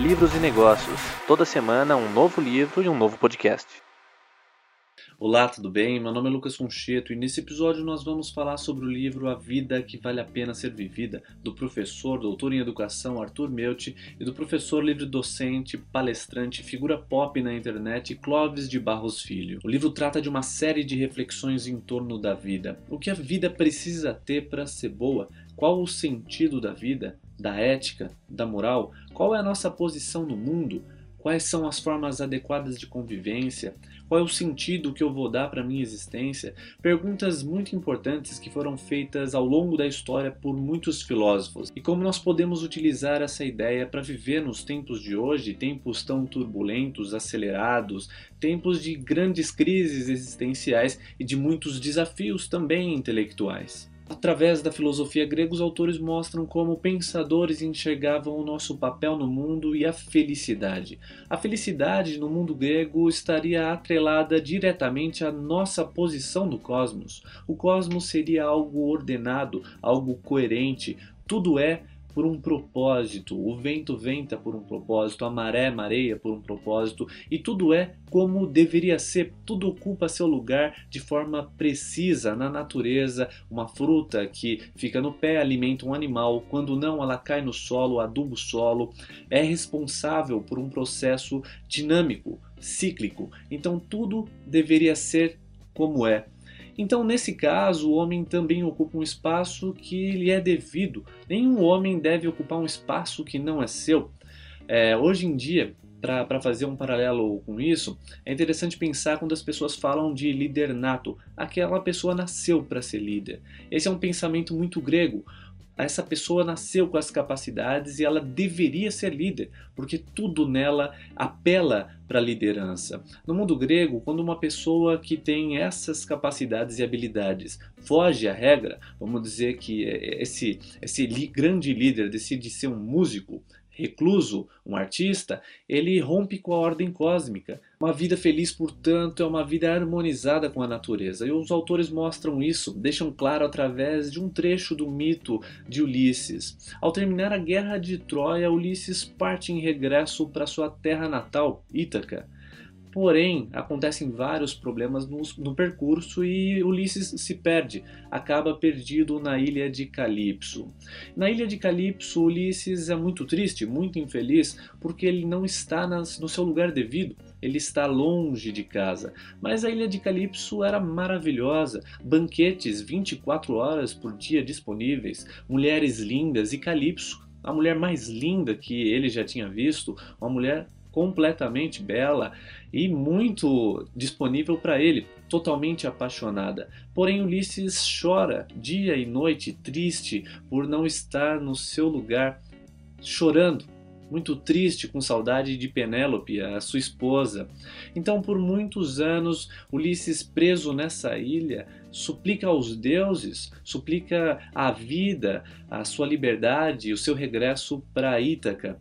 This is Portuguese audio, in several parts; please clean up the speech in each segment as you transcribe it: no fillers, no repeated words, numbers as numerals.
Livros e Negócios. Toda semana um novo livro e um novo podcast. Olá, tudo bem? Meu nome é Lucas Conchieto e nesse episódio nós vamos falar sobre o livro A Vida que Vale a Pena Ser Vivida, do professor, doutor em educação Arthur Melch e do professor livre-docente, palestrante, figura pop na internet Clóvis de Barros Filho. O livro trata de uma série de reflexões em torno da vida. O que a vida precisa ter para ser boa? Qual o sentido da vida? Da ética? Da moral? Qual é a nossa posição no mundo? Quais são as formas adequadas de convivência? Qual é o sentido que eu vou dar para a minha existência? Perguntas muito importantes que foram feitas ao longo da história por muitos filósofos. E como nós podemos utilizar essa ideia para viver nos tempos de hoje, tempos tão turbulentos, acelerados, tempos de grandes crises existenciais e de muitos desafios também intelectuais. Através da filosofia grega, os autores mostram como pensadores enxergavam o nosso papel no mundo e a felicidade. A felicidade no mundo grego estaria atrelada diretamente à nossa posição no cosmos. O cosmos seria algo ordenado, algo coerente, tudo é por um propósito, o vento venta por um propósito, a maré mareia por um propósito, e tudo é como deveria ser, tudo ocupa seu lugar de forma precisa na natureza. Uma fruta que fica no pé alimenta um animal, quando não ela cai no solo, aduba o solo, é responsável por um processo dinâmico, cíclico, então tudo deveria ser como é. Então, nesse caso, o homem também ocupa um espaço que lhe é devido. Nenhum homem deve ocupar um espaço que não é seu. Hoje em dia, para fazer um paralelo com isso, é interessante pensar quando as pessoas falam de líder nato. Aquela pessoa nasceu para ser líder. Esse é um pensamento muito grego. Essa pessoa nasceu com as capacidades e ela deveria ser líder, porque tudo nela apela para a liderança. No mundo grego, quando uma pessoa que tem essas capacidades e habilidades foge à regra, vamos dizer que esse grande líder decide ser um músico, recluso, um artista, ele rompe com a ordem cósmica. Uma vida feliz, portanto, é uma vida harmonizada com a natureza. E os autores mostram isso, deixam claro através de um trecho do mito de Ulisses. Ao terminar a guerra de Troia, Ulisses parte em regresso para sua terra natal, Ítaca. Porém, acontecem vários problemas no percurso e Ulisses se perde, acaba perdido na ilha de Calypso. Na ilha de Calypso, Ulisses é muito triste, muito infeliz, porque ele não está no seu lugar devido, ele está longe de casa. Mas a ilha de Calypso era maravilhosa, banquetes 24 horas por dia disponíveis, mulheres lindas e Calypso, a mulher mais linda que ele já tinha visto, uma mulher completamente bela e muito disponível para ele, totalmente apaixonada. Porém, Ulisses chora dia e noite, triste por não estar no seu lugar, chorando, muito triste, com saudade de Penélope, a sua esposa. Então, por muitos anos, Ulisses, preso nessa ilha, suplica aos deuses, suplica a vida, a sua liberdade, o seu regresso para Ítaca.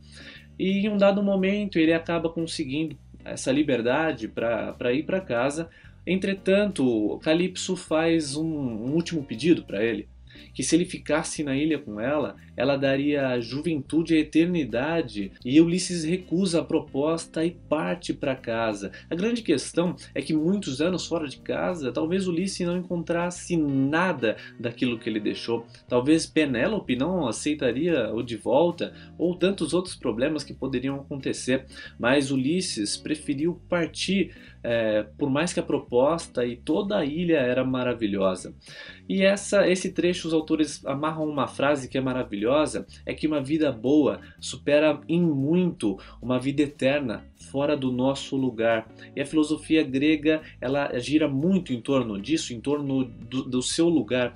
E em um dado momento ele acaba conseguindo essa liberdade para ir para casa. Entretanto, Calypso faz um último pedido para ele, que se ele ficasse na ilha com ela, ela daria a juventude e a eternidade, e Ulisses recusa a proposta e parte para casa. A grande questão é que muitos anos fora de casa, talvez Ulisses não encontrasse nada daquilo que ele deixou, talvez Penélope não aceitaria-o de volta, ou tantos outros problemas que poderiam acontecer, mas Ulisses preferiu partir, por mais que a proposta e toda a ilha era maravilhosa. E esse trecho os autores amarram uma frase que é maravilhosa, é que uma vida boa supera em muito uma vida eterna fora do nosso lugar. E a filosofia grega, ela gira muito em torno disso, em torno do seu lugar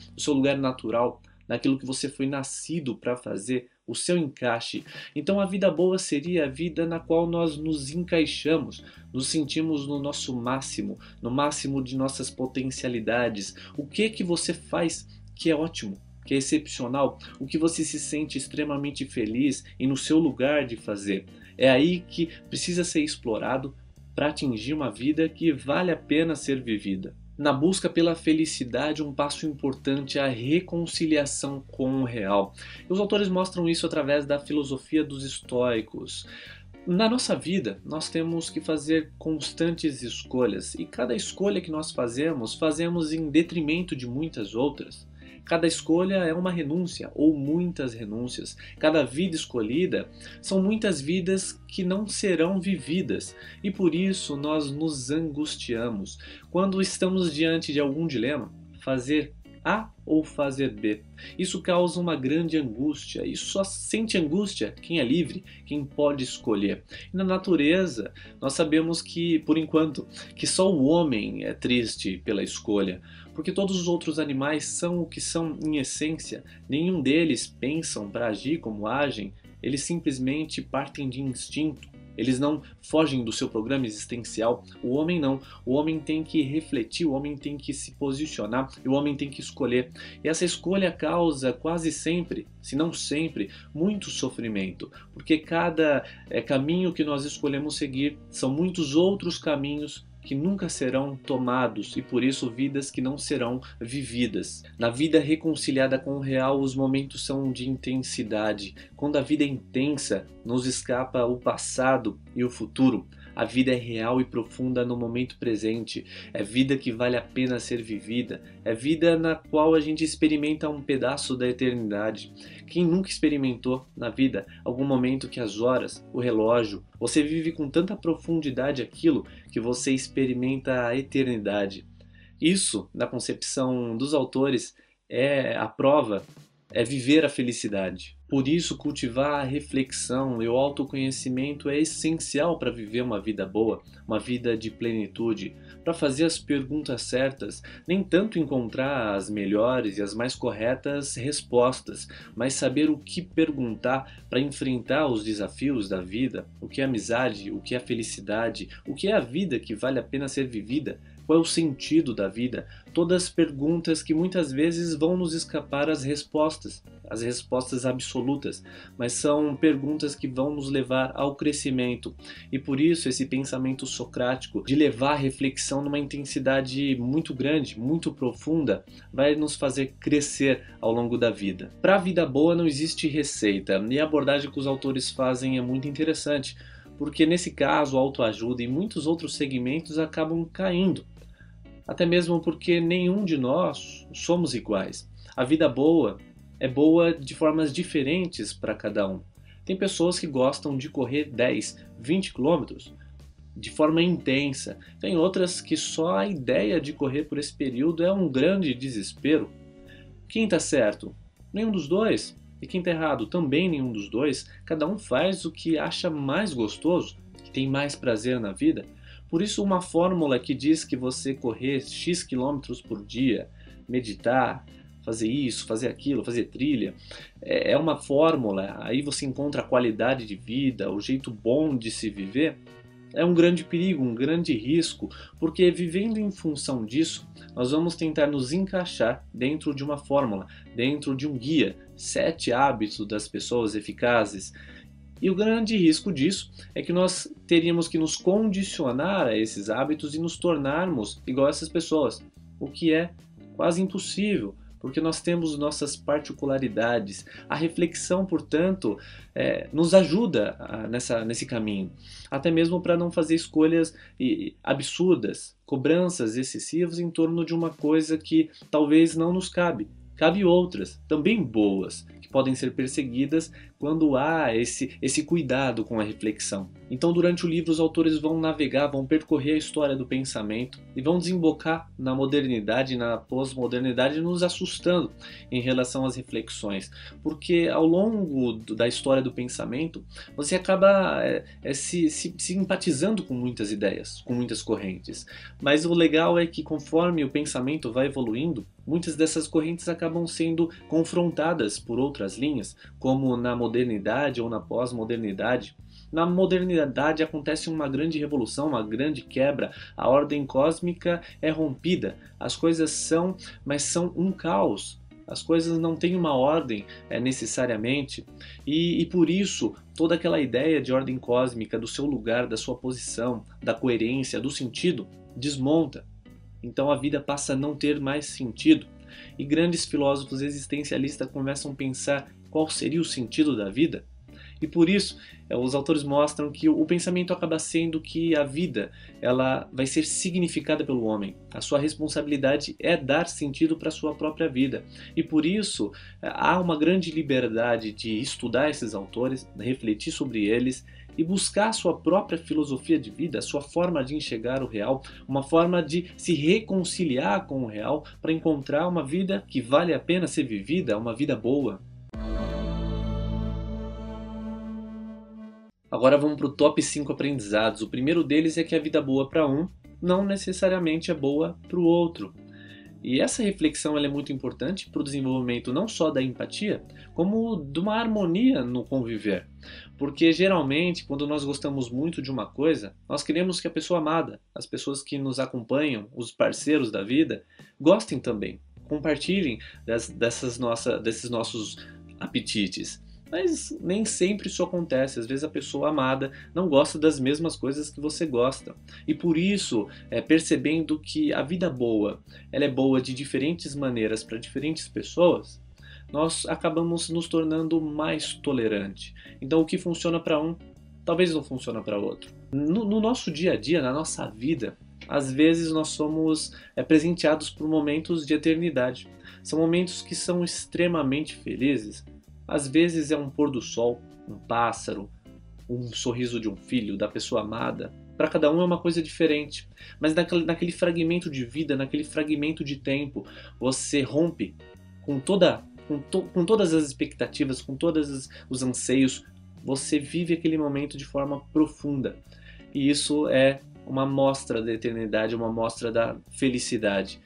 natural, daquilo que você foi nascido para fazer, o seu encaixe. Então a vida boa seria a vida na qual nós nos encaixamos, nos sentimos no nosso máximo, no máximo de nossas potencialidades. O que você faz que é ótimo, que é excepcional, o que você se sente extremamente feliz e no seu lugar de fazer. É aí que precisa ser explorado para atingir uma vida que vale a pena ser vivida. Na busca pela felicidade, um passo importante é a reconciliação com o real. E os autores mostram isso através da filosofia dos estoicos. Na nossa vida, nós temos que fazer constantes escolhas, e cada escolha que nós fazemos, fazemos em detrimento de muitas outras. Cada escolha é uma renúncia, ou muitas renúncias. Cada vida escolhida são muitas vidas que não serão vividas, e por isso nós nos angustiamos. Quando estamos diante de algum dilema, fazer A ou fazer B. Isso causa uma grande angústia, e só sente angústia quem é livre, quem pode escolher. E na natureza, nós sabemos que, por enquanto, que só o homem é triste pela escolha, porque todos os outros animais são o que são em essência, nenhum deles pensam para agir como agem, eles simplesmente partem de instinto. Eles não fogem do seu programa existencial. O homem não. O homem tem que refletir, o homem tem que se posicionar, e o homem tem que escolher. E essa escolha causa quase sempre, se não sempre, muito sofrimento, porque cada caminho que nós escolhemos seguir são muitos outros caminhos que nunca serão tomados, e por isso vidas que não serão vividas. Na vida reconciliada com o real, os momentos são de intensidade. Quando a vida é intensa, nos escapa o passado e o futuro. A vida é real e profunda no momento presente. É vida que vale a pena ser vivida. É vida na qual a gente experimenta um pedaço da eternidade. Quem nunca experimentou na vida algum momento que as horas, o relógio, você vive com tanta profundidade aquilo que você experimenta a eternidade? Isso, na concepção dos autores, é a prova, é viver a felicidade. Por isso, cultivar a reflexão e o autoconhecimento é essencial para viver uma vida boa, uma vida de plenitude, para fazer as perguntas certas, nem tanto encontrar as melhores e as mais corretas respostas, mas saber o que perguntar para enfrentar os desafios da vida, o que é amizade, o que é felicidade, o que é a vida que vale a pena ser vivida, qual é o sentido da vida, todas as perguntas que muitas vezes vão nos escapar as respostas absolutas, mas são perguntas que vão nos levar ao crescimento. E por isso esse pensamento socrático de levar a reflexão numa intensidade muito grande, muito profunda, vai nos fazer crescer ao longo da vida. Para a vida boa não existe receita, e a abordagem que os autores fazem é muito interessante, porque nesse caso a autoajuda e muitos outros segmentos acabam caindo. Até mesmo porque nenhum de nós somos iguais. A vida boa é boa de formas diferentes para cada um. Tem pessoas que gostam de correr 10, 20 quilômetros de forma intensa. Tem outras que só a ideia de correr por esse período é um grande desespero. Quem está certo? Nenhum dos dois. E quem está errado? Também nenhum dos dois. Cada um faz o que acha mais gostoso, que tem mais prazer na vida. Por isso, uma fórmula que diz que você correr X quilômetros por dia, meditar, fazer isso, fazer aquilo, fazer trilha, é uma fórmula, aí você encontra a qualidade de vida, o jeito bom de se viver, é um grande perigo, um grande risco, porque vivendo em função disso, nós vamos tentar nos encaixar dentro de uma fórmula, dentro de um guia, 7 hábitos das pessoas eficazes. E o grande risco disso é que nós teríamos que nos condicionar a esses hábitos e nos tornarmos igual a essas pessoas, o que é quase impossível, porque nós temos nossas particularidades. A reflexão, portanto, nos ajuda nesse caminho, até mesmo para não fazer escolhas absurdas, cobranças excessivas em torno de uma coisa que talvez não nos cabe. Cabe outras, também boas, que podem ser perseguidas quando há esse cuidado com a reflexão. Então, durante o livro, os autores vão navegar, vão percorrer a história do pensamento e vão desembocar na modernidade, na pós-modernidade, nos assustando em relação às reflexões. Porque ao longo da história do pensamento, você acaba se empatizando com muitas ideias, com muitas correntes. Mas o legal é que conforme o pensamento vai evoluindo, muitas dessas correntes acabam sendo confrontadas por outras linhas, como na modernidade ou na pós-modernidade. Na modernidade acontece uma grande revolução, uma grande quebra, a ordem cósmica é rompida, as coisas são, mas são um caos. As coisas não têm uma ordem necessariamente, e por isso toda aquela ideia de ordem cósmica, do seu lugar, da sua posição, da coerência, do sentido, desmonta. Então a vida passa a não ter mais sentido. E grandes filósofos existencialistas começam a pensar qual seria o sentido da vida. E por isso, os autores mostram que o pensamento acaba sendo que a vida ela vai ser significada pelo homem. A sua responsabilidade é dar sentido para a sua própria vida. E por isso, há uma grande liberdade de estudar esses autores, refletir sobre eles e buscar a sua própria filosofia de vida, a sua forma de enxergar o real, uma forma de se reconciliar com o real para encontrar uma vida que vale a pena ser vivida, uma vida boa. Agora vamos para o top 5 aprendizados. O primeiro deles é que a vida boa para um não necessariamente é boa para o outro. E essa reflexão ela é muito importante para o desenvolvimento não só da empatia, como de uma harmonia no conviver. Porque geralmente, quando nós gostamos muito de uma coisa, nós queremos que a pessoa amada, as pessoas que nos acompanham, os parceiros da vida, gostem também, compartilhem desses nossos apetites. Mas nem sempre isso acontece, às vezes a pessoa amada não gosta das mesmas coisas que você gosta. E por isso, percebendo que a vida boa, ela é boa de diferentes maneiras para diferentes pessoas, nós acabamos nos tornando mais tolerantes. Então o que funciona para um, talvez não funcione para outro. No nosso dia a dia, na nossa vida, às vezes nós somos presenteados por momentos de eternidade. São momentos que são extremamente felizes. Às vezes é um pôr do sol, um pássaro, um sorriso de um filho, da pessoa amada. Para cada um é uma coisa diferente, mas naquele fragmento de vida, naquele fragmento de tempo, você rompe com todas as expectativas, com todos os anseios, você vive aquele momento de forma profunda. E isso é uma amostra da eternidade, uma amostra da felicidade.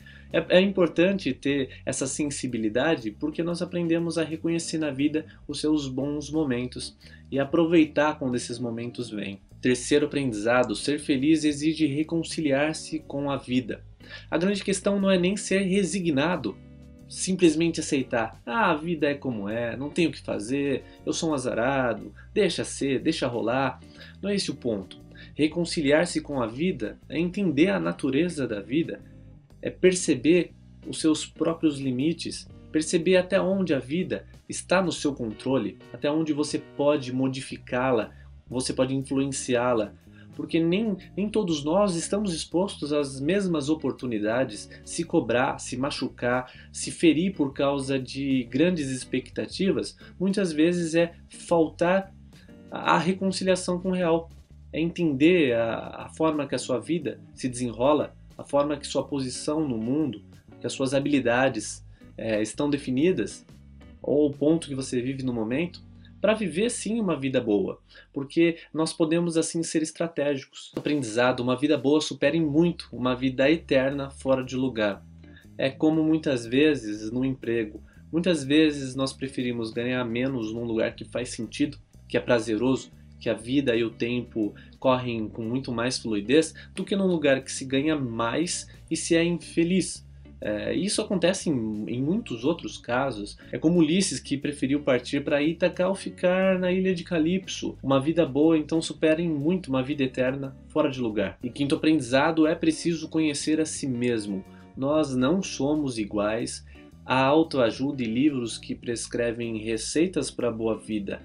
É importante ter essa sensibilidade porque nós aprendemos a reconhecer na vida os seus bons momentos e aproveitar quando esses momentos vêm. Terceiro aprendizado, ser feliz exige reconciliar-se com a vida. A grande questão não é nem ser resignado, simplesmente aceitar. Ah, a vida é como é, não tenho o que fazer, eu sou um azarado, deixa ser, deixa rolar. Não é esse o ponto. Reconciliar-se com a vida é entender a natureza da vida, é perceber os seus próprios limites, perceber até onde a vida está no seu controle, até onde você pode modificá-la, você pode influenciá-la, porque nem todos nós estamos expostos às mesmas oportunidades, se cobrar, se machucar, se ferir por causa de grandes expectativas, muitas vezes é faltar a reconciliação com o real, é entender a forma que a sua vida se desenrola, a forma que sua posição no mundo, que as suas habilidades estão definidas, ou o ponto que você vive no momento, para viver sim uma vida boa, porque nós podemos assim ser estratégicos. Aprendizado, uma vida boa supera em muito uma vida eterna fora de lugar. É como muitas vezes no emprego, muitas vezes nós preferimos ganhar menos num lugar que faz sentido, que é prazeroso, que a vida e o tempo correm com muito mais fluidez do que num lugar que se ganha mais e se é infeliz. Isso acontece em muitos outros casos. É como Ulisses, que preferiu partir para Ítaca ou ficar na ilha de Calypso. Uma vida boa, então, supera em muito uma vida eterna fora de lugar. E quinto aprendizado, é preciso conhecer a si mesmo. Nós não somos iguais. Há autoajuda e livros que prescrevem receitas para a boa vida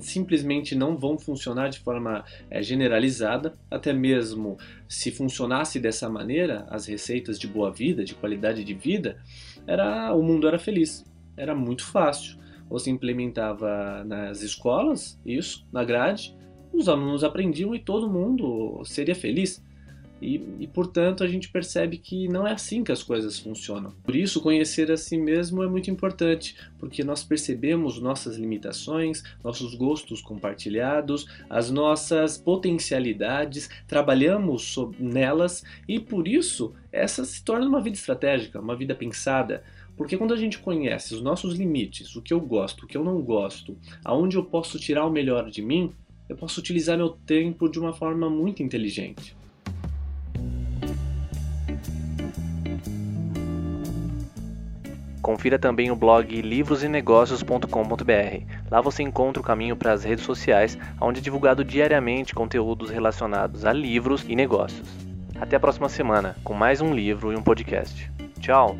simplesmente não vão funcionar de forma generalizada, até mesmo se funcionasse dessa maneira, as receitas de boa vida, de qualidade de vida, o mundo era feliz, era muito fácil. Você implementava nas escolas, isso, na grade, os alunos aprendiam e todo mundo seria feliz. E portanto a gente percebe que não é assim que as coisas funcionam. Por isso conhecer a si mesmo é muito importante, porque nós percebemos nossas limitações, nossos gostos compartilhados, as nossas potencialidades, trabalhamos nelas e por isso essa se torna uma vida estratégica, uma vida pensada. Porque quando a gente conhece os nossos limites, o que eu gosto, o que eu não gosto, aonde eu posso tirar o melhor de mim, eu posso utilizar meu tempo de uma forma muito inteligente. Confira também o blog livrosenegocios.com.br. Lá você encontra o caminho para as redes sociais, onde é divulgado diariamente conteúdos relacionados a livros e negócios. Até a próxima semana, com mais um livro e um podcast. Tchau!